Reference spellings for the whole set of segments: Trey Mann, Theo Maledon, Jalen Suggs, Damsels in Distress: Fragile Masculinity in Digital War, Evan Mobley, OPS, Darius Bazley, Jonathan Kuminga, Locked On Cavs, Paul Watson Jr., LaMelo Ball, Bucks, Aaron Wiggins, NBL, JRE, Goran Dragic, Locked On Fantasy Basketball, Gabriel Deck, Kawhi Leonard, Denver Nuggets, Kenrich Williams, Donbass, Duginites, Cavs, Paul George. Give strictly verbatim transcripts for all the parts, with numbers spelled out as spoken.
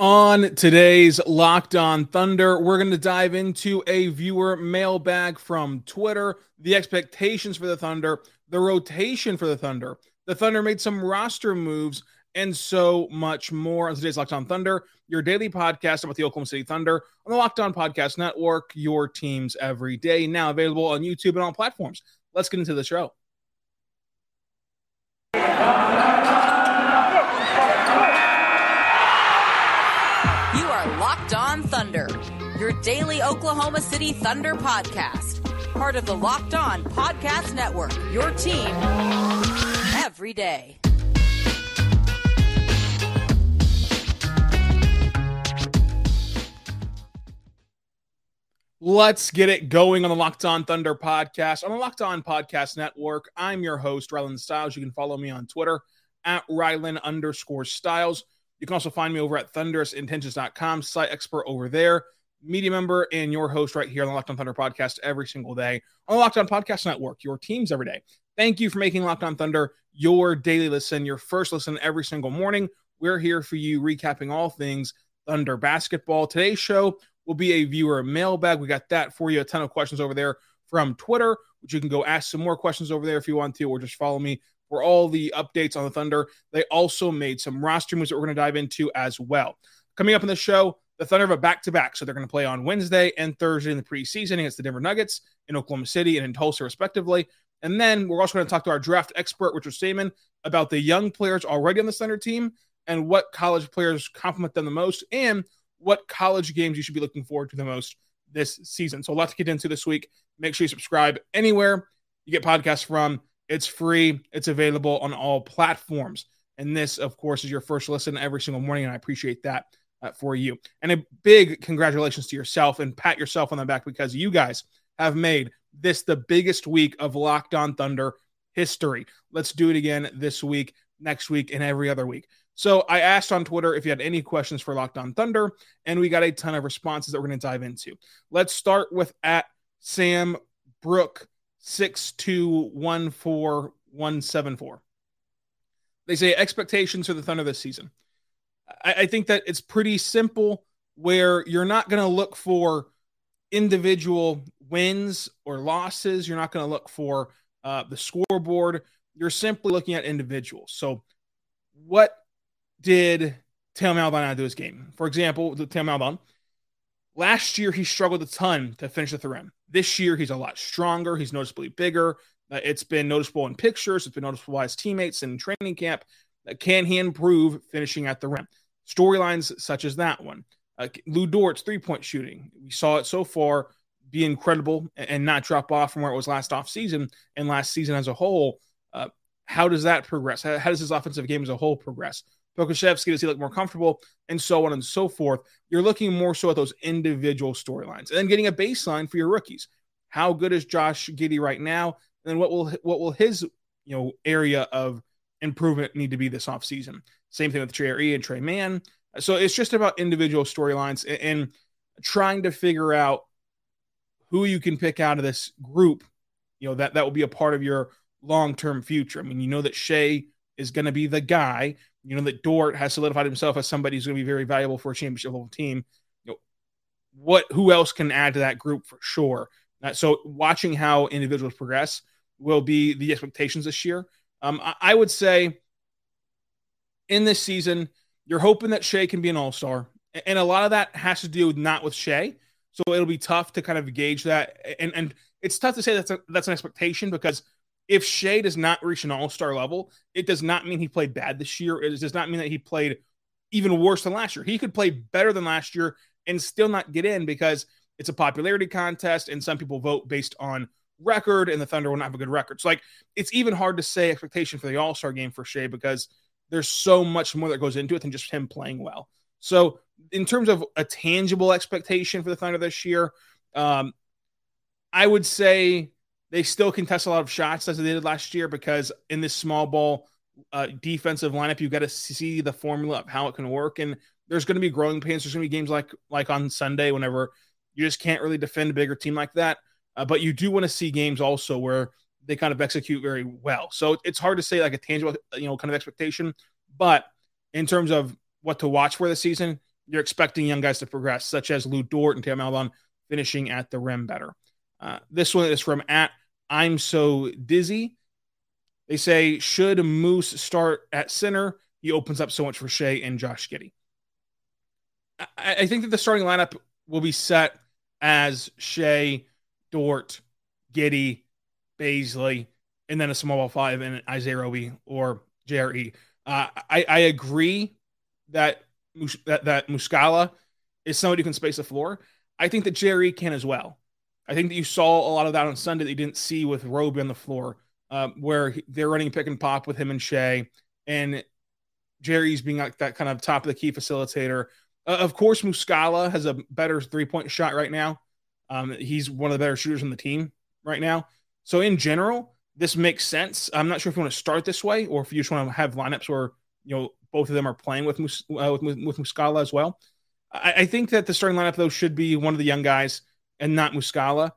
On today's Locked On Thunder, we're going to dive into a viewer mailbag from Twitter, the expectations for the Thunder, the rotation for the Thunder, the Thunder made some roster moves, and so much more on today's Locked On Thunder, your daily podcast about the Oklahoma City Thunder on the Locked On Podcast Network, your teams every day, now available on YouTube and all platforms. Let's get into the show. On Thunder, your daily Oklahoma City Thunder podcast, part of the Locked On Podcast Network, your team every day. Let's get it going on the Locked On Thunder podcast on the Locked On Podcast Network. I'm your host, Rylan Stiles. You can follow me on Twitter at Rylan underscore Stiles. You can also find me over at Thunderous Intentions dot com, site expert over there, media member, and your host right here on the Locked On Thunder podcast every single day on the Locked On Podcast Network, your teams every day. Thank you for making Locked On Thunder your daily listen, your first listen every single morning. We're here for you, recapping all things Thunder basketball. Today's show will be a viewer mailbag. We got that for you, a ton of questions over there from Twitter, which you can go ask some more questions over there if you want to, or just follow me for all the updates on the Thunder. They also made some roster moves that we're going to dive into as well. Coming up in the show, the Thunder have a back-to-back, so they're going to play on Wednesday and Thursday in the preseason against the Denver Nuggets in Oklahoma City and in Tulsa, respectively. And then we're also going to talk to our draft expert, Richard Samen, about the young players already on the Thunder team and what college players complement them the most and what college games you should be looking forward to the most this season. So a lot to get into this week. Make sure you subscribe anywhere you get podcasts from. It's free. It's available on all platforms. And this, of course, is your first listen every single morning, and I appreciate that uh, for you. And a big congratulations to yourself, and pat yourself on the back because you guys have made this the biggest week of Locked On Thunder history. Let's do it again this week, next week, and every other week. So I asked on Twitter if you had any questions for Locked On Thunder, and we got a ton of responses that we're going to dive into. Let's start with at Sam Brook. six two one four one seven four. They say expectations for the Thunder this season. I, I think that it's pretty simple where you're not going to look for individual wins or losses. You're not going to look for uh, the scoreboard. You're simply looking at individuals. So what did Theo Maledon do this game? For example, Theo Maledon, last year, he struggled a ton to finish at the rim. This year, he's a lot stronger. He's noticeably bigger. Uh, it's been noticeable in pictures. It's been noticeable by his teammates in training camp. Uh, can he improve finishing at the rim? Storylines such as that one. Uh, Lou Dort's three-point shooting. We saw it so far be incredible and, and not drop off from where it was last offseason and last season as a whole. Uh, how does that progress? How, how does his offensive game as a whole progress? Pokusevski, does he look more comfortable, and so on and so forth. You're looking more so at those individual storylines and then getting a baseline for your rookies. How good is Josh Giddey right now? And then what will what will his you know area of improvement need to be this offseason? Same thing with J R E and Trey Mann. So it's just about individual storylines and, and trying to figure out who you can pick out of this group, you know, that, that will be a part of your long-term future. I mean, you know that Shea is going to be the guy. You know that Dort has solidified himself as somebody who's going to be very valuable for a championship-level team. You know, what? Who else can add to that group for sure? Uh, so watching how individuals progress will be the expectations this year. Um, I, I would say in this season, you're hoping that Shea can be an all-star. And, and a lot of that has to do with not with Shea. So it'll be tough to kind of gauge that. And and it's tough to say that's, a, that's an expectation because if Shea does not reach an all-star level, it does not mean he played bad this year. It does not mean that he played even worse than last year. He could play better than last year and still not get in because it's a popularity contest and some people vote based on record and the Thunder will not have a good record. So, like, it's even hard to say expectation for the all-star game for Shea because there's so much more that goes into it than just him playing well. So in terms of a tangible expectation for the Thunder this year, um, I would say – they still contest a lot of shots as they did last year because in this small ball uh, defensive lineup, you've got to see the formula of how it can work. And there's going to be growing pains. There's going to be games like like on Sunday whenever you just can't really defend a bigger team like that. Uh, but you do want to see games also where they kind of execute very well. So it's hard to say like a tangible, you know, kind of expectation. But in terms of what to watch for this season, you're expecting young guys to progress, such as Lou Dort and Theo Maledon finishing at the rim better. Uh, this one is from at I'm So Dizzy. They say, should Moose start at center? He opens up so much for Shea and Josh Giddey. I, I think that the starting lineup will be set as Shea, Dort, Giddey, Bazley, and then a small ball five and Isaiah Roby or J R E. Uh, I, I agree that, that that Muscala is somebody who can space the floor. I think that J R E can as well. I think that you saw a lot of that on Sunday that you didn't see with Roby on the floor, uh, where they're running pick and pop with him and Shea, and J R E's being like that kind of top of the key facilitator. Uh, of course, Muscala has a better three-point shot right now. Um, he's one of the better shooters on the team right now. So in general, this makes sense. I'm not sure if you want to start this way or if you just want to have lineups where, you know, both of them are playing with Mus- uh, with, with Muscala as well. I, I think that the starting lineup, though, should be one of the young guys and not Muscala.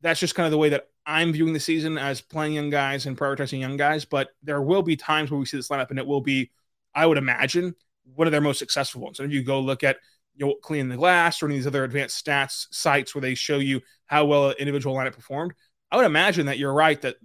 That's just kind of the way that I'm viewing the season, as playing young guys and prioritizing young guys. But there will be times where we see this lineup, and it will be, I would imagine, one of their most successful ones. And if you go look at, you know, Clean the Glass or any of these other advanced stats sites where they show you how well an individual lineup performed, I would imagine that you're right, that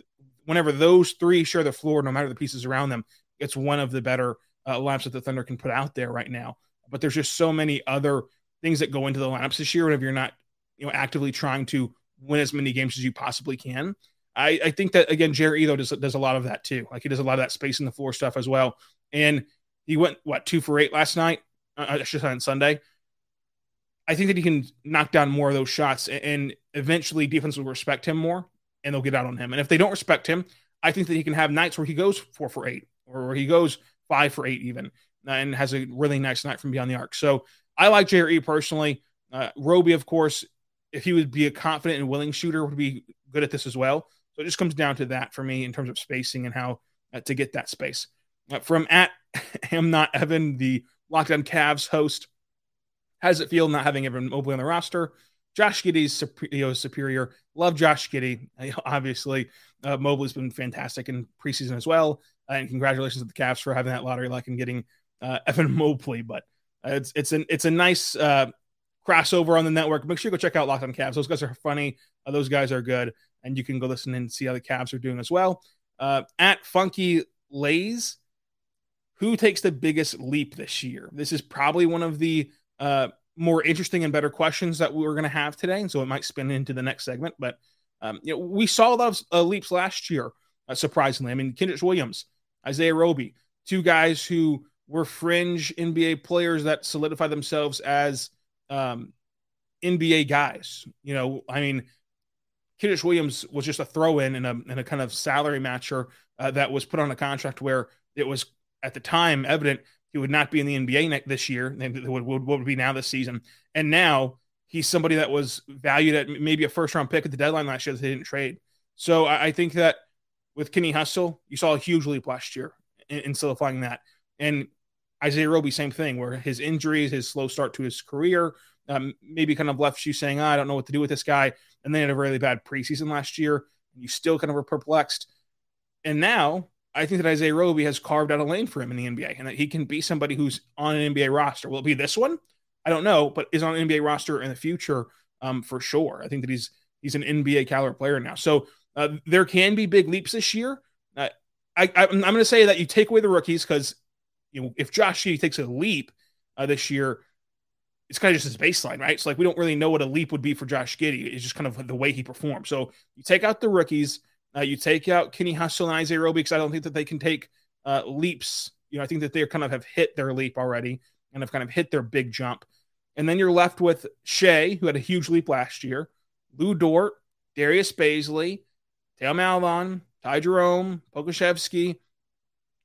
whenever those three share the floor, no matter the pieces around them, it's one of the better uh, lineups that the Thunder can put out there right now. But there's just so many other things that go into the lineups this year whenever you're not, you know, actively trying to win as many games as you possibly can. I, I think that, again, J R E, though, does, does a lot of that too. Like, he does a lot of that space in the floor stuff as well. And he went, what, two for eight last night? Uh, just on Sunday. I think that he can knock down more of those shots, and, and eventually defense will respect him more, and they'll get out on him. And if they don't respect him, I think that he can have nights where he goes four for eight or where he goes five for eight even, and has a really nice night from beyond the arc. So I like J R E personally. Uh, Roby, of course, if he would be a confident and willing shooter, would be good at this as well. So it just comes down to that for me in terms of spacing and how uh, to get that space. Uh, from at Am Not Evan, the Locked On Cavs host, how does it feel not having Evan Mobley on the roster? Josh Giddey's super, you know, superior. Love Josh Giddey. You know, obviously, uh, Mobley's been fantastic in preseason as well. Uh, and congratulations to the Cavs for having that lottery luck and getting uh, Evan Mobley. But uh, it's it's an it's a nice uh, crossover on the network. Make sure you go check out Locked On Cavs. Those guys are funny. Uh, those guys are good, and you can go listen and see how the Cavs are doing as well. Uh, at Funky Lays, who takes the biggest leap this year? This is probably one of the uh, more interesting and better questions that we were going to have today, and so it might spin into the next segment. But um, you know, we saw a lot of uh, leaps last year, uh, surprisingly. I mean, Kenrich Williams, Isaiah Roby, two guys who were fringe N B A players that solidify themselves as um, N B A guys. You know, I mean, Kenrich Williams was just a throw-in and a, and a kind of salary matcher uh, that was put on a contract where it was, at the time, evident he would not be in the N B A this year, what would, would be now this season. And now he's somebody that was valued at maybe a first-round pick at the deadline last year that they didn't trade. So I, I think that with Kenny Hustle, you saw a huge leap last year in, in solidifying that. And Isaiah Roby, same thing, where his injuries, his slow start to his career, um, maybe kind of left you saying, oh, I don't know what to do with this guy. And they had a really bad preseason last year. You still kind of were perplexed. And now I think that Isaiah Roby has carved out a lane for him in the N B A, and that he can be somebody who's on an N B A roster. Will it be this one? I don't know, but is on an N B A roster in the future um, for sure. I think that he's he's an N B A caliber player now. So uh, there can be big leaps this year. Uh, I, I, I'm going to say that you take away the rookies because, you know, if Josh Giddey takes a leap uh, this year, it's kind of just his baseline, right? So like, we don't really know what a leap would be for Josh Giddey. It's just kind of the way he performed. So you take out the rookies. Uh, you take out Kenny Hustle and Isaiah Roby because I don't think that they can take uh, leaps. You know, I think that they kind of have hit their leap already and have kind of hit their big jump. And then you're left with Shea, who had a huge leap last year, Lou Dort, Darius Bazley, Theo Maledon, Ty Jerome, Pokusevski.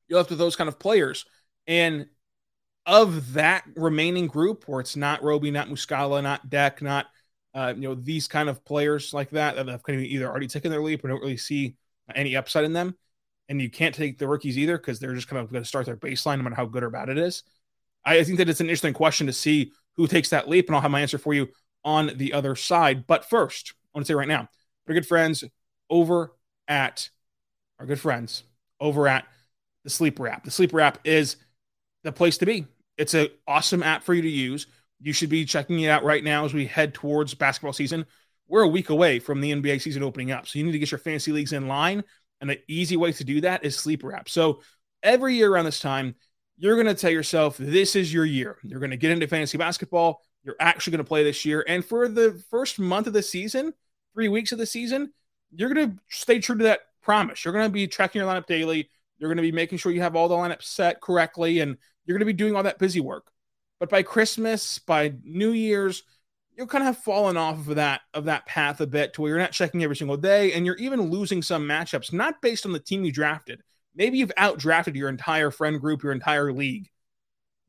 You're left with those kind of players. And of that remaining group, where it's not Roby, not Muscala, not Deck, not Uh, you know, these kind of players like that that have kind of either already taken their leap or don't really see any upside in them. And you can't take the rookies either because they're just kind of going to start their baseline no matter how good or bad it is. I think that it's an interesting question to see who takes that leap, and I'll have my answer for you on the other side. But first, I want to say right now, our good friends over at our good friends over at the Sleeper app. The Sleeper app is the place to be It's an awesome app for you to use. You should be checking it out right now as we head towards basketball season. We're a week away from the N B A season opening up, so you need to get your fantasy leagues in line, and the easy way to do that is Sleeper app. So every year around this time, you're going to tell yourself, this is your year. You're going to get into fantasy basketball. You're actually going to play this year. And for the first month of the season, three weeks of the season, you're going to stay true to that promise. You're going to be tracking your lineup daily. You're going to be making sure you have all the lineups set correctly, and you're going to be doing all that busy work. But by Christmas, by New Year's, you'll kind of have fallen off of that of that path a bit to where you're not checking every single day, and you're even losing some matchups, not based on the team you drafted. Maybe you've outdrafted your entire friend group, your entire league.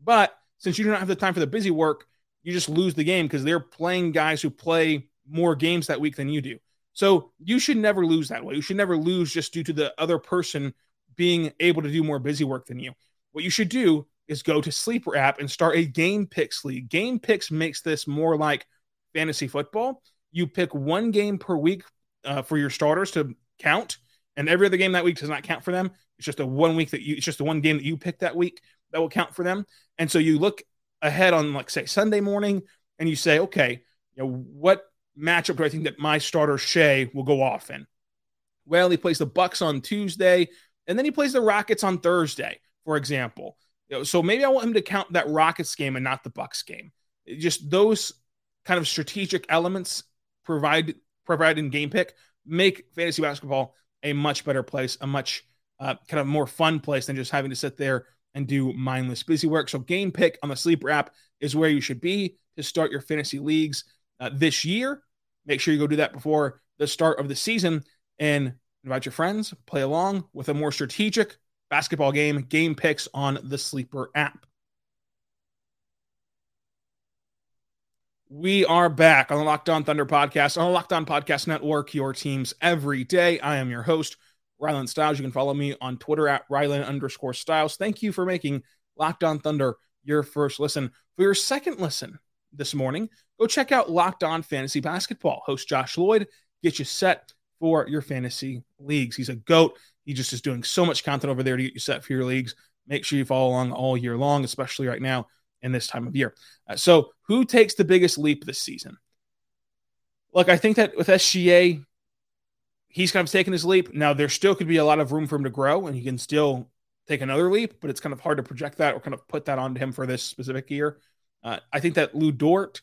But since you do not have the time for the busy work, you just lose the game because they're playing guys who play more games that week than you do. So you should never lose that way. You should never lose just due to the other person being able to do more busy work than you. What you should do is go to Sleeper app and start a Game Picks league. Game Picks makes this more like fantasy football. You pick one game per week uh, for your starters to count, and every other game that week does not count for them. It's just a one week that you, it's just the one game that you pick that week that will count for them. And so you look ahead on, like, say, Sunday morning, and you say, okay, you know, what matchup do I think that my starter Shea will go off in? Well, he plays the Bucks on Tuesday, and then he plays the Rockets on Thursday, for example. You know, so maybe I want him to count that Rockets game and not the Bucks game. It just those kind of strategic elements provide provided in Game Pick make fantasy basketball a much better place, a much uh, kind of more fun place than just having to sit there and do mindless busy work. So Game Pick on the Sleeper app is where you should be to start your fantasy leagues uh, this year. Make sure you go do that before the start of the season and invite your friends, play along with a more strategic basketball game, Game Picks on the Sleeper app. We are back on the Locked On Thunder podcast, on the Locked On Podcast Network, your teams every day. I am your host, Rylan Stiles. You can follow me on Twitter at Rylan underscore Stiles. Thank you for making Locked On Thunder your first listen. For your second listen this morning, go check out Locked On Fantasy Basketball. Host Josh Lloyd gets you set for your fantasy leagues. He's a GOAT. He just is doing so much content over there to get you set for your leagues. Make sure you follow along all year long, especially right now in this time of year. Uh, so who takes the biggest leap this season? Look, I think that with S G A, he's kind of taken his leap. Now, there still could be a lot of room for him to grow, and he can still take another leap, but it's kind of hard to project that or kind of put that onto him for this specific year. Uh, I think that Lou Dort,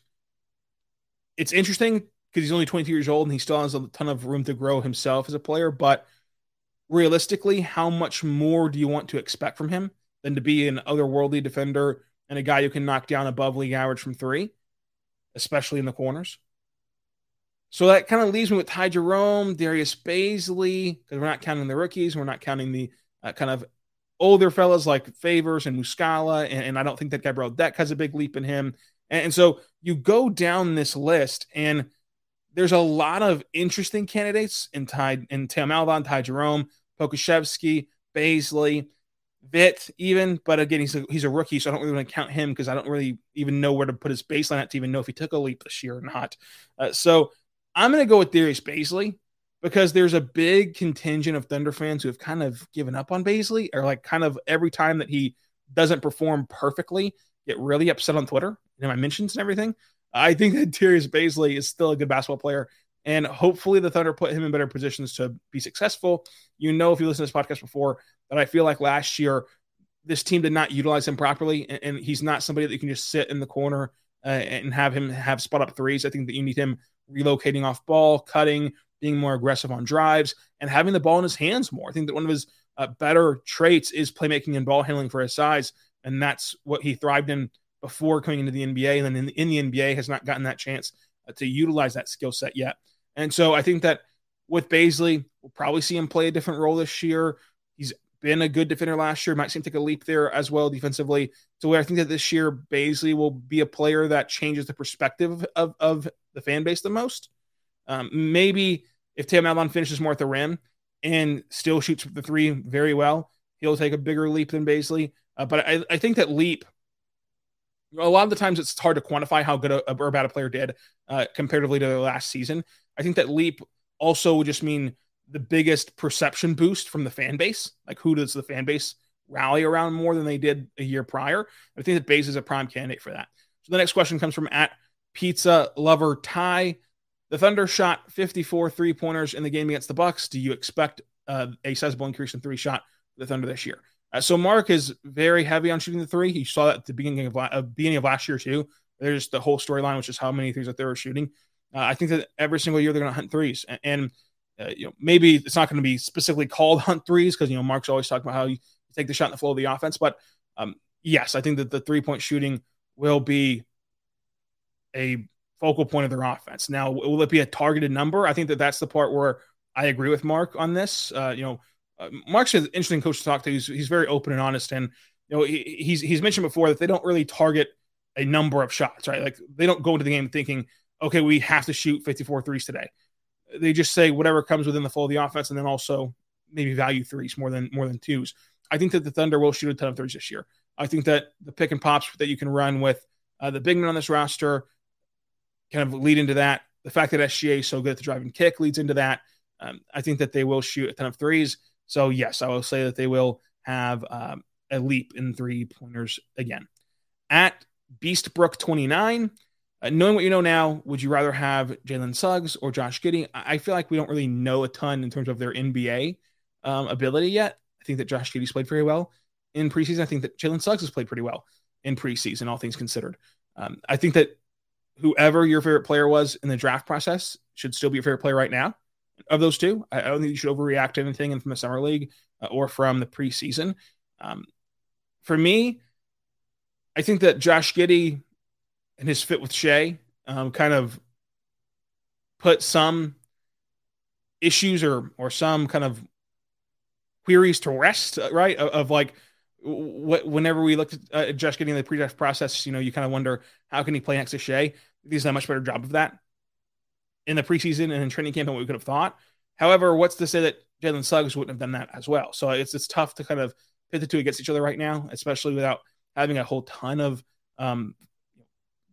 it's interesting because he's only twenty-two years old, and he still has a ton of room to grow himself as a player, but realistically, how much more do you want to expect from him than to be an otherworldly defender and a guy who can knock down above league average from three, especially in the corners? So that kind of leaves me with Ty Jerome, Darius Bazley, because we're not counting the rookies. We're not counting the uh, kind of older fellas like Favors and Muscala, and, and I don't think that Gabriel Deck has a big leap in him. And, and so you go down this list, and there's a lot of interesting candidates in Ty, in Theo Maledon, Ty Jerome, Pokusevski, Bazley, Bit even, but again, he's a, he's a rookie, so I don't really want to count him because I don't really even know where to put his baseline at to even know if he took a leap this year or not. Uh, so I'm going to go with Darius Bazley because there's a big contingent of Thunder fans who have kind of given up on Bazley, or like kind of every time that he doesn't perform perfectly, get really upset on Twitter and my mentions and everything. I think that Darius Bazley is still a good basketball player, and hopefully the Thunder put him in better positions to be successful. You know, if you listen to this podcast before, that I feel like last year this team did not utilize him properly, and, and he's not somebody that you can just sit in the corner uh, and have him have spot-up threes. I think that you need him relocating off ball, cutting, being more aggressive on drives, and having the ball in his hands more. I think that one of his uh, better traits is playmaking and ball handling for his size, and that's what he thrived in before coming into the N B A, and then in, in the N B A has not gotten that chance uh, to utilize that skill set yet. And so I think that with Bazley, we'll probably see him play a different role this year. He's been a good defender last year, might seem to take a leap there as well defensively. So I think that this year, Bazley will be a player that changes the perspective of, of the fan base the most. Um, maybe if Theo Maledon finishes more at the rim and still shoots the three very well, he'll take a bigger leap than Bazley. Uh, but I, I think that leap, a lot of the times it's hard to quantify how good a, or bad a player did uh, comparatively to their last season. I think that leap also would just mean the biggest perception boost from the fan base. Like, who does the fan base rally around more than they did a year prior. I think that Baze is a prime candidate for that. So the next question comes from at Pizza Lover Ty. The Thunder shot fifty-four three-pointers in the game against the Bucks. Do you expect uh, a sizable increase in three-shot for the Thunder this year? Uh, so Mark is very heavy on shooting the three. He saw that at the beginning of, uh, beginning of last year too. There's the whole storyline, which is how many threes that they were shooting. Uh, I think that every single year they're going to hunt threes. And, and uh, you know, maybe it's not going to be specifically called hunt threes because, you know, Mark's always talking about how you take the shot in the flow of the offense. But, um, yes, I think that the three-point shooting will be a focal point of their offense. Now, will it be a targeted number? I think that that's the part where I agree with Mark on this. Uh, you know, uh, Mark's an interesting coach to talk to. He's, he's very open and honest. And, you know, he, he's, he's mentioned before that they don't really target a number of shots, right? Like they don't go into the game thinking, okay, we have to shoot fifty-four threes today. They just say whatever comes within the flow of the offense, and then also maybe value threes more than more than twos. I think that the Thunder will shoot a ton of threes this year. I think that the pick and pops that you can run with uh, the big men on this roster kind of lead into that. The fact that S G A is so good at the drive and kick leads into that. Um, I think that they will shoot a ton of threes. So yes, I will say that they will have um, a leap in three pointers again. At Beastbrook twenty-nine, uh, knowing what you know now, would you rather have Jalen Suggs or Josh Giddey? I, I feel like we don't really know a ton in terms of their N B A um, ability yet. I think that Josh Giddey's played very well in preseason. I think that Jalen Suggs has played pretty well in preseason, all things considered. Um, I think that whoever your favorite player was in the draft process should still be your favorite player right now. Of those two, I, I don't think you should overreact to anything from the summer league uh, or from the preseason. Um, for me, I think that Josh Giddey and his fit with Shea um, kind of put some issues or or some kind of queries to rest, right? Of, of like, what whenever we looked at uh, Josh Giddey in the pre-draft process, you know, you kind of wonder, how can he play next to Shea? He's done a much better job of that in the preseason and in training camp than what we could have thought. However, what's to say that Jalen Suggs wouldn't have done that as well? So it's it's tough to kind of pit the two against each other right now, especially without having a whole ton of um,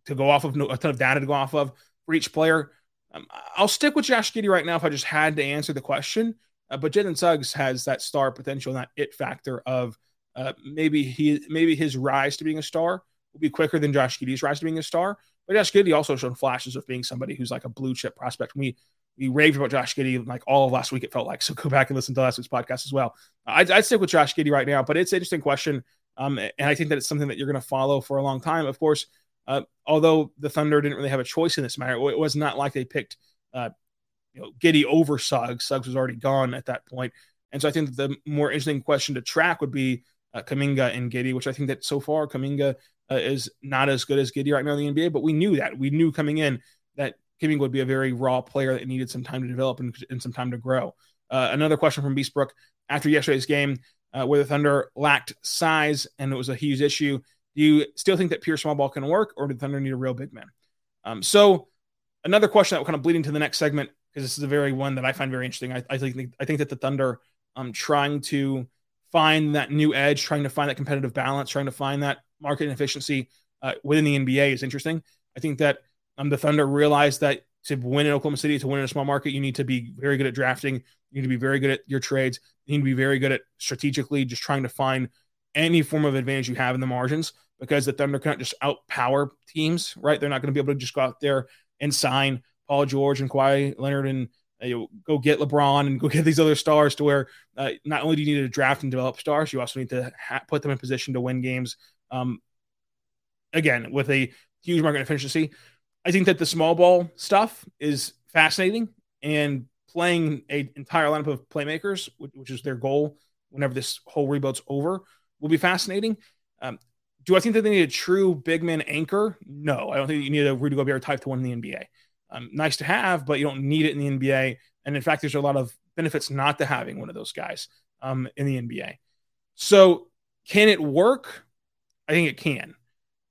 to go off of, a ton of data to go off of for each player. Um, I'll stick with Josh Giddey right now if I just had to answer the question. Uh, but Jalen Suggs has that star potential, and that it factor of uh, maybe he maybe his rise to being a star will be quicker than Josh Giddey's rise to being a star. But Josh Giddey also shown flashes of being somebody who's like a blue chip prospect. We we raved about Josh Giddey like all of last week. It felt like, so go back and listen to last week's podcast as well. I'd, I'd stick with Josh Giddey right now, but it's an interesting question. Um, and I think that it's something that you're going to follow for a long time. Of course, uh, although the Thunder didn't really have a choice in this matter, it was not like they picked uh, you know, Giddey over Suggs. Suggs was already gone at that point. And so I think that the more interesting question to track would be uh, Kuminga and Giddey, which I think that so far Kuminga uh, is not as good as Giddey right now in the N B A, but we knew that. We knew coming in that Kuminga would be a very raw player that needed some time to develop and, and some time to grow. Uh, another question from Beastbrook. After yesterday's game, Uh, where the Thunder lacked size and it was a huge issue, do you still think that pure small ball can work, or did the Thunder need a real big man? Um, so another question that will kind of bleed into the next segment, because this is a very one that I find very interesting. I, I think I think that the Thunder um, trying to find that new edge, trying to find that competitive balance, trying to find that market efficiency uh, within the N B A is interesting. I think that um, the Thunder realized that to win in Oklahoma City, to win in a small market, you need to be very good at drafting. You need to be very good at your trades. You need to be very good at strategically just trying to find any form of advantage you have in the margins, because the Thunder cannot just outpower teams, right? They're not going to be able to just go out there and sign Paul George and Kawhi Leonard and you know, go get LeBron and go get these other stars, to where uh, not only do you need to draft and develop stars, you also need to ha- put them in position to win games. Um, again, with a huge market efficiency. I think that the small ball stuff is fascinating, and playing an entire lineup of playmakers, which is their goal whenever this whole rebuild's over, will be fascinating. Um, do I think that they need a true big man anchor? No, I don't think you need a Rudy Gobert type to win in the N B A. Um, nice to have, but you don't need it in the N B A. And in fact, there's a lot of benefits not to having one of those guys um, in the N B A. So can it work? I think it can.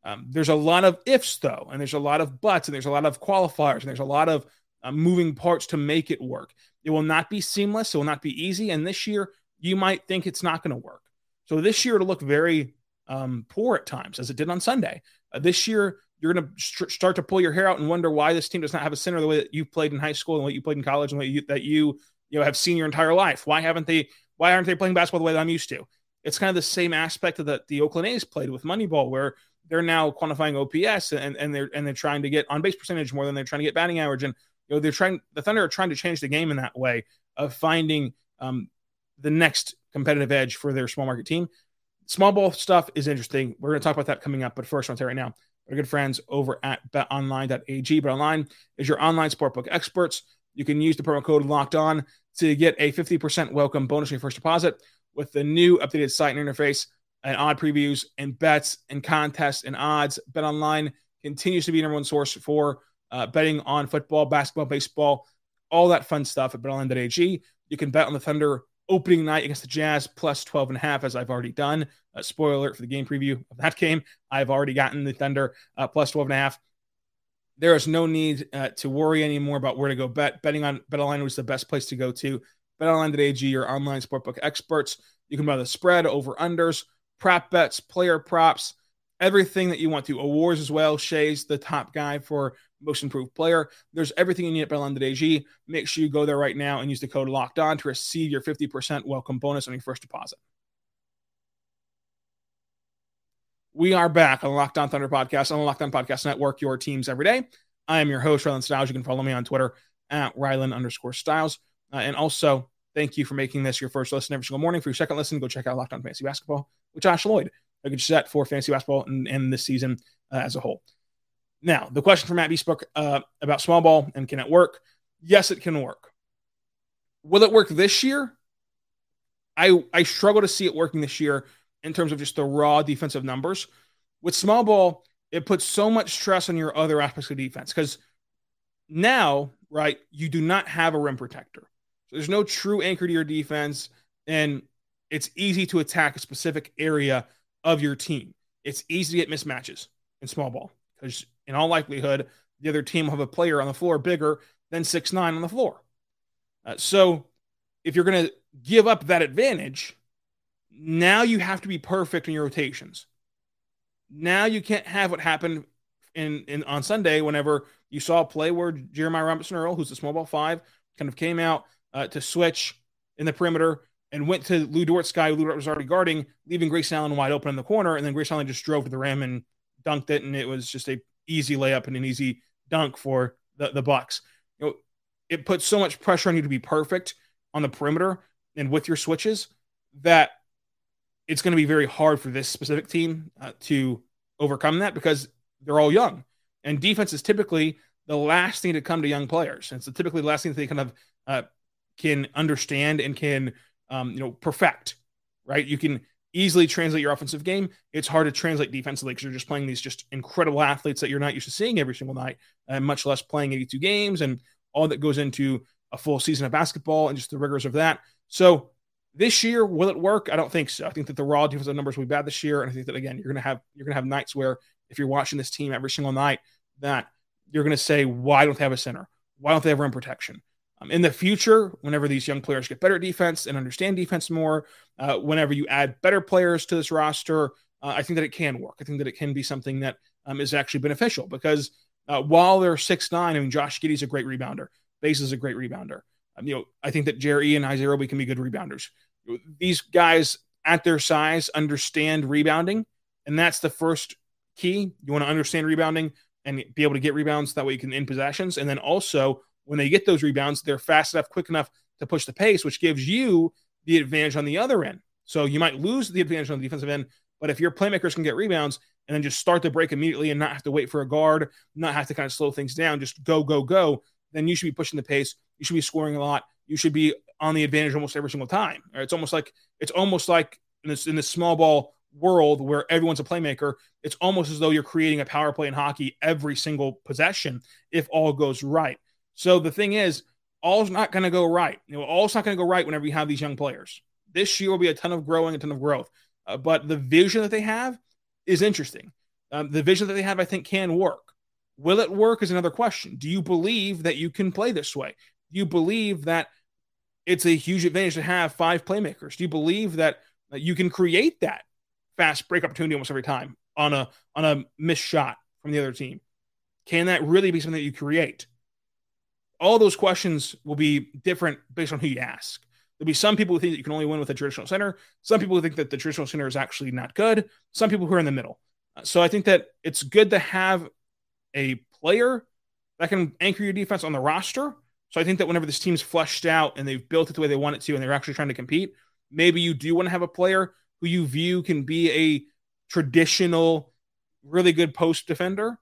Um, there's a lot of ifs, though, and there's a lot of buts, and there's a lot of qualifiers, and there's a lot of uh, moving parts to make it work. It will not be seamless. It will not be easy. And this year, you might think it's not going to work. So this year, it'll look very um, poor at times, as it did on Sunday. Uh, this year, you're going to st- start to pull your hair out and wonder why this team does not have a center the way that you played in high school and what you played in college and what you, that you, you know, have seen your entire life. Why haven't they? Why aren't they playing basketball the way that I'm used to? it's kind of the same aspect of that the Oakland A's played with Moneyball, where they're now quantifying O P S and, and they're and they're trying to get on base percentage more than they're trying to get batting average. And you know, they're trying the Thunder are trying to change the game in that way of finding um, the next competitive edge for their small market team. Small ball stuff is interesting. We're going to talk about that coming up, but first, I want to say right now, our good friends over at bet online dot a g. BetOnline is your online sportbook experts. You can use the promo code Locked On to get a fifty percent welcome bonus on your first deposit with the new updated site and interface and odd previews and bets and contests and odds. BetOnline continues to be number one source for uh, betting on football, basketball, baseball, all that fun stuff at bet online dot a g. You can bet on the Thunder opening night against the Jazz plus twelve and a half, as I've already done. Uh, spoiler alert for the game preview of that game. I've already gotten the Thunder uh, plus twelve and a half. There is no need uh, to worry anymore about where to go bet. Betting on BetOnline was the best place to go to. BetOnline.ag, your online sportbook experts. You can buy the spread, over-unders, prop bets, player props, everything that you want to. Awards as well. Shea's the top guy for most improved player. There's everything you need at BetOnline.ag. Make sure you go there right now and use the code Locked On to receive your fifty percent welcome bonus on your first deposit. We are back on Locked On Thunder Podcast on the Locked On Podcast Network, your teams every day. I am your host, Rylan Stiles. You can follow me on Twitter at Rylan underscore Stiles. Uh, and also, thank you for making this your first listen every single morning. For your second listen, go check out Locked On Fantasy Basketball with Josh Lloyd. I get you set for fantasy basketball and, and this season uh, as a whole. Now, the question from Matt Bespook uh, about small ball and can it work? Yes, it can work. Will it work this year? I I struggle to see it working this year in terms of just the raw defensive numbers. With small ball, it puts so much stress on your other aspects of defense because now, right, you do not have a rim protector. So there's no true anchor to your defense, and it's easy to attack a specific area of your team. It's easy to get mismatches in small ball because in all likelihood, the other team will have a player on the floor bigger than six nine on the floor. Uh, so if you're going to give up that advantage, now you have to be perfect in your rotations. Now you can't have what happened in, in on Sunday whenever you saw a play where Jeremiah Robinson Earl, who's the small ball five, kind of came out uh, to switch in the perimeter and went to Lou Dort's guy who Lou Dort was already guarding, leaving Grayson Allen wide open in the corner, and then Grayson Allen just drove to the rim and dunked it, and it was just an easy layup and an easy dunk for the, the Bucks. You know, it puts so much pressure on you to be perfect on the perimeter and with your switches that it's going to be very hard for this specific team uh, to overcome that because they're all young. And defense is typically the last thing to come to young players. And it's typically the last thing that they kind of uh, can understand and can um, you know, perfect, right? You can easily translate your offensive game. It's hard to translate defensively because you're just playing these just incredible athletes that you're not used to seeing every single night, and much less playing eighty-two games and all that goes into a full season of basketball and just the rigors of that. So this year, will it work? I don't think so. I think that the raw defensive numbers will be bad this year, and I think that again, you're gonna have you're gonna have nights where if you're watching this team every single night, that you're gonna say, why don't they have a center? Why don't they have rim protection? Um, in the future, whenever these young players get better at defense and understand defense more, uh, whenever you add better players to this roster, uh, I think that it can work. I think that it can be something that um, is actually beneficial because uh, while they're six nine, I mean, Josh Giddey's a great rebounder. Bass is a great rebounder. You know, I think that J R E and Isaiah Roby can be good rebounders. These guys at their size understand rebounding, and that's the first key. You want to understand rebounding and be able to get rebounds. That way you can end possessions. And then also when they get those rebounds, they're fast enough, quick enough to push the pace, which gives you the advantage on the other end. So you might lose the advantage on the defensive end, but if your playmakers can get rebounds and then just start the break immediately and not have to wait for a guard, not have to kind of slow things down, just go, go, go, then you should be pushing the pace. You should be scoring a lot. You should be on the advantage almost every single time. It's almost like it's almost like in this, in this small ball world where everyone's a playmaker, it's almost as though you're creating a power play in hockey every single possession if all goes right. So the thing is, all's not going to go right. You know, all's not going to go right whenever you have these young players. This year will be a ton of growing, a ton of growth. Uh, but the vision that they have is interesting. Um, the vision that they have, I think, can work. Will it work is another question. Do you believe that you can play this way? Do you believe that it's a huge advantage to have five playmakers? Do you believe that you can create that fast break opportunity almost every time on a on a missed shot from the other team? Can that really be something that you create? All those questions will be different based on who you ask. There'll be some people who think that you can only win with a traditional center. Some people who think that the traditional center is actually not good. Some people who are in the middle. So I think that it's good to have a player that can anchor your defense on the roster. So I think that whenever this team's fleshed out and they've built it the way they want it to and they're actually trying to compete, maybe you do want to have a player who you view can be a traditional, really good post defender,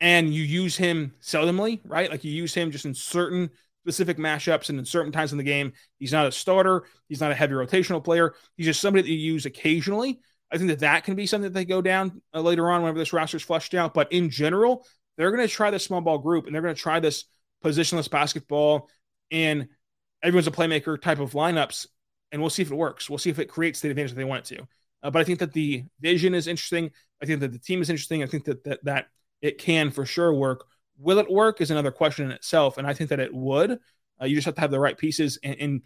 and you use him seldomly, right? Like you use him just in certain specific matchups and in certain times in the game. He's not a starter. He's not a heavy rotational player. He's just somebody that you use occasionally. I think that that can be something that they go down uh, later on whenever this roster is fleshed out. But in general, they're going to try this small ball group, and they're going to try this positionless basketball and everyone's a playmaker type of lineups, and we'll see if it works. We'll see if it creates the advantage that they want it to. Uh, but I think that the vision is interesting. I think that the team is interesting. I think that, that that it can for sure work. Will it work is another question in itself, and I think that it would. Uh, you just have to have the right pieces, and, and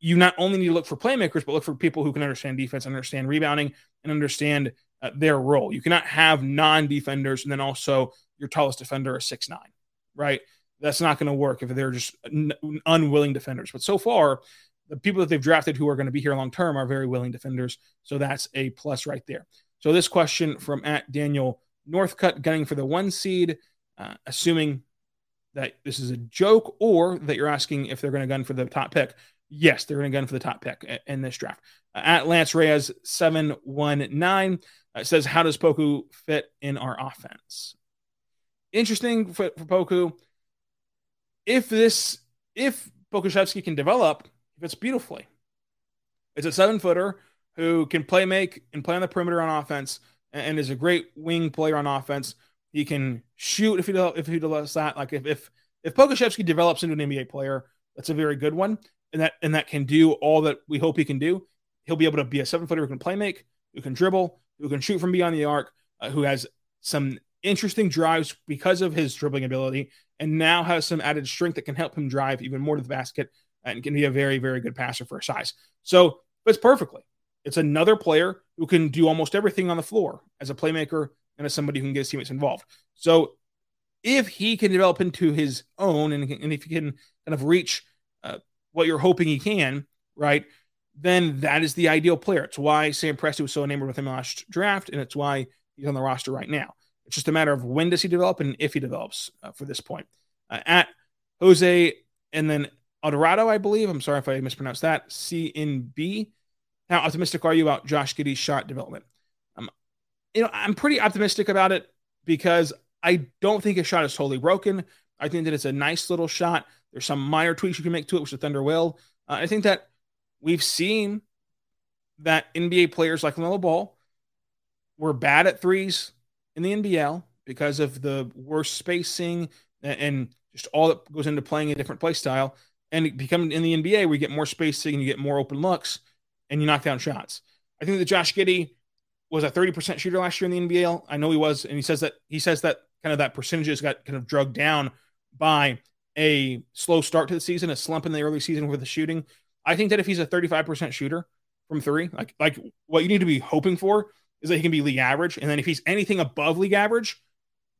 you not only need to look for playmakers, but look for people who can understand defense, understand rebounding, and understand uh, their role. You cannot have non-defenders and then also your tallest defender is six nine, right? That's not going to work if they're just n- unwilling defenders. But so far, the people that they've drafted who are going to be here long-term are very willing defenders. So that's a plus right there. So this question from at Daniel Northcutt, gunning for the one seed, uh, assuming that this is a joke or that you're asking if they're going to gun for the top pick. Yes, they're going to gun for the top pick in this draft. Uh, at Lance Reyes seven one nine uh, says, how does Poku fit in our offense? Interesting for, for Poku. If this, if Pokusevski can develop, it fits beautifully. It's a seven footer who can play make and play on the perimeter on offense and, and is a great wing player on offense. He can shoot if he if he does that. Like if if if Pokusevski develops into an N B A player, that's a very good one, and that and that can do all that we hope he can do. He'll be able to be a seven footer who can play make, who can dribble, who can shoot from beyond the arc, uh, who has some interesting drives because of his dribbling ability, and now has some added strength that can help him drive even more to the basket and can be a very, very good passer for size. So it's perfectly. It's another player who can do almost everything on the floor as a playmaker and as somebody who can get his teammates involved. So if he can develop into his own and, and if he can kind of reach uh, what you're hoping he can, right, then that is the ideal player. It's why Sam Presti was so enamored with him last draft, and it's why he's on the roster right now. It's just a matter of when does he develop and if he develops uh, for this point. Uh, at Jose and then Eldorado, I believe. I'm sorry if I mispronounced that. C N B. How optimistic are you about Josh Giddey's shot development? Um, you know, I'm pretty optimistic about it because I don't think his shot is totally broken. I think that it's a nice little shot. There's some minor tweaks you can make to it, which the Thunder will. Uh, I think that we've seen that N B A players like LaMelo Ball were bad at threes in the N B L because of the worse spacing and just all that goes into playing a different play style. And becoming in the N B A, where you get more spacing and you get more open looks and you knock down shots. I think that Josh Giddey was a thirty percent shooter last year in the N B L. I know he was. And he says that he says that kind of that percentages got kind of drugged down by a slow start to the season, a slump in the early season with the shooting. I think that if he's a thirty-five percent shooter from three, like, like what you need to be hoping for is that he can be league average. And then if he's anything above league average,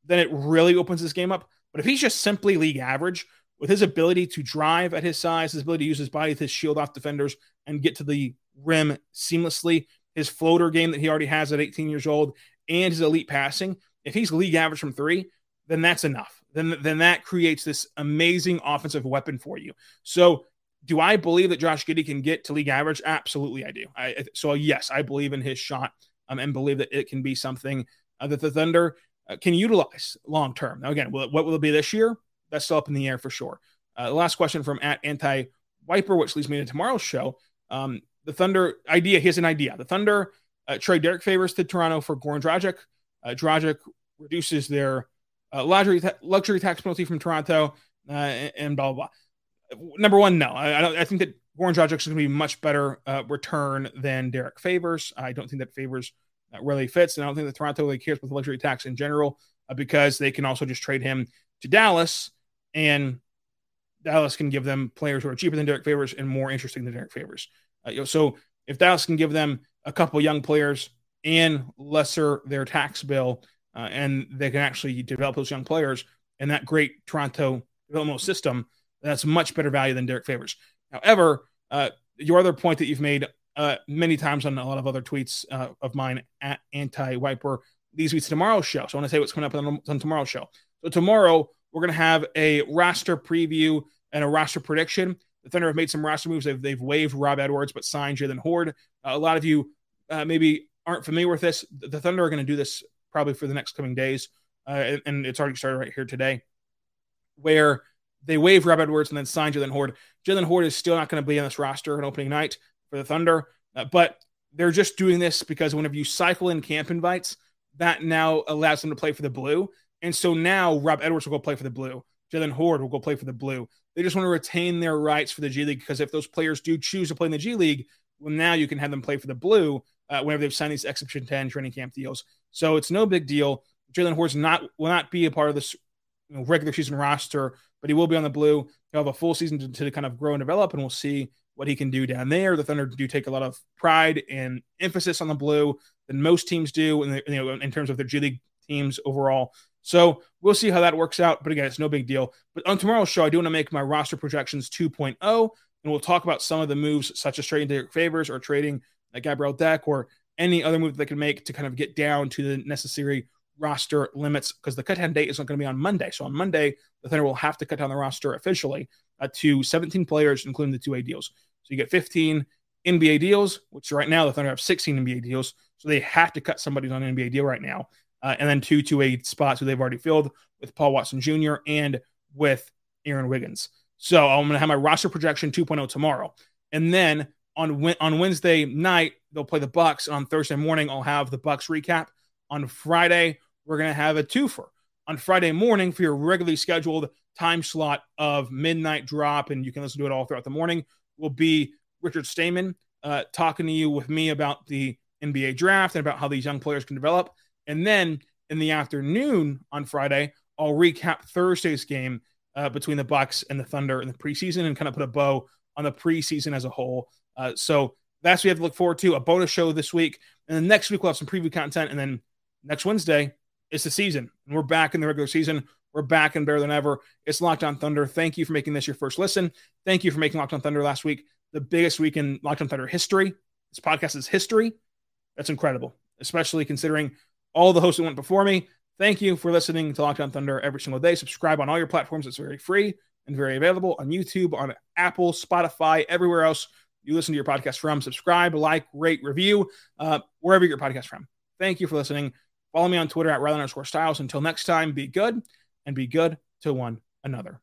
then it really opens this game up. But if he's just simply league average, with his ability to drive at his size, his ability to use his body to shield off defenders and get to the rim seamlessly, his floater game that he already has at eighteen years old, and his elite passing, if he's league average from three, then that's enough. Then, then that creates this amazing offensive weapon for you. So do I believe that Josh Giddey can get to league average? Absolutely, I do. I, so yes, I believe in his shot. Um, and believe that it can be something uh, that the Thunder uh, can utilize long-term. Now, again, will it, what will it be this year? That's still up in the air for sure. Uh, last question from at Anti-Wiper, which leads me to tomorrow's show. Um, the Thunder idea, here's an idea. The Thunder uh, trade Derek Favors to Toronto for Goran Dragic. Uh, Dragic reduces their uh, luxury, ta- luxury tax penalty from Toronto uh, and, and blah, blah, blah. Number one, no. I, I, don't, I think that Goran Dragic is going to be a much better uh, return than Derek Favors. I don't think that Favors really fits, and I don't think that Toronto really cares about the luxury tax in general uh, because they can also just trade him to Dallas, and Dallas can give them players who are cheaper than Derek Favors and more interesting than Derek Favors. Uh, you know, so if Dallas can give them a couple young players and lesser their tax bill, uh, and they can actually develop those young players in that great Toronto developmental system, that's much better value than Derek Favors. However, uh, your other point that you've made uh, many times on a lot of other tweets uh, of mine at Anti-Wipe were these weeks tomorrow's show. So I want to say what's coming up on, on tomorrow's show. So tomorrow we're going to have a roster preview and a roster prediction. The Thunder have made some roster moves. They've, they've waived Rob Edwards, but signed Jalen Hoard. Uh, a lot of you uh, maybe aren't familiar with this. The Thunder are going to do this probably for the next coming days. Uh, and, and it's already started right here today, where they waive Rob Edwards and then sign Jalen Hoard. Jalen Hoard is still not going to be on this roster on opening night for the Thunder, uh, but they're just doing this because whenever you cycle in camp invites, that now allows them to play for the Blue. And so now Rob Edwards will go play for the Blue. Jalen Hoard will go play for the Blue. They just want to retain their rights for the G League, because if those players do choose to play in the G League, well, now you can have them play for the Blue uh, whenever they've signed these Exception ten training camp deals. So it's no big deal. Jalen Hoard's not will not be a part of this you know, regular season roster, but he will be on the Blue. He'll have a full season to, to kind of grow and develop, and we'll see what he can do down there. The Thunder do take a lot of pride and emphasis on the Blue than most teams do in, the, you know, in terms of their G League teams overall. So we'll see how that works out. But again, it's no big deal. But on tomorrow's show, I do want to make my roster projections two point oh, and we'll talk about some of the moves, such as trading Derek Favors or trading uh, Gabriel Deck or any other move that they can make to kind of get down to the necessary roster limits, because the cut-down date is not going to be on Monday. So on Monday, the Thunder will have to cut down the roster officially uh, to seventeen players, including the two A deals. So you get fifteen N B A deals, which right now the Thunder have sixteen N B A deals. So they have to cut somebody on an N B A deal right now. Uh, and then two two A spots who they've already filled with Paul Watson Junior and with Aaron Wiggins. So I'm going to have my roster projection two point oh tomorrow. And then on on Wednesday night, they'll play the Bucks. On Thursday morning, I'll have the Bucks recap. On Friday, we're going to have a twofer. On Friday morning, for your regularly scheduled time slot of midnight drop, and you can listen to it all throughout the morning, will be Richard Samen uh, talking to you with me about the N B A draft and about how these young players can develop. And then in the afternoon on Friday, I'll recap Thursday's game uh, between the Bucks and the Thunder in the preseason and kind of put a bow on the preseason as a whole. Uh, so that's what you have to look forward to, a bonus show this week. And then next week we'll have some preview content. And then next Wednesday is the season. And we're back in the regular season. We're back and better than ever. It's Locked on Thunder. Thank you for making this your first listen. Thank you for making Locked on Thunder last week the biggest week in Locked on Thunder history. This podcast is history. That's incredible, especially considering all the hosts that went before me. Thank you for listening to Locked on Thunder every single day. Subscribe on all your platforms. It's very free and very available on YouTube, on Apple, Spotify, everywhere else you listen to your podcast from. Subscribe, like, rate, review, uh, wherever your podcast from. Thank you for listening. Follow me on Twitter at Rylan Stiles. Until next time, be good and be good to one another.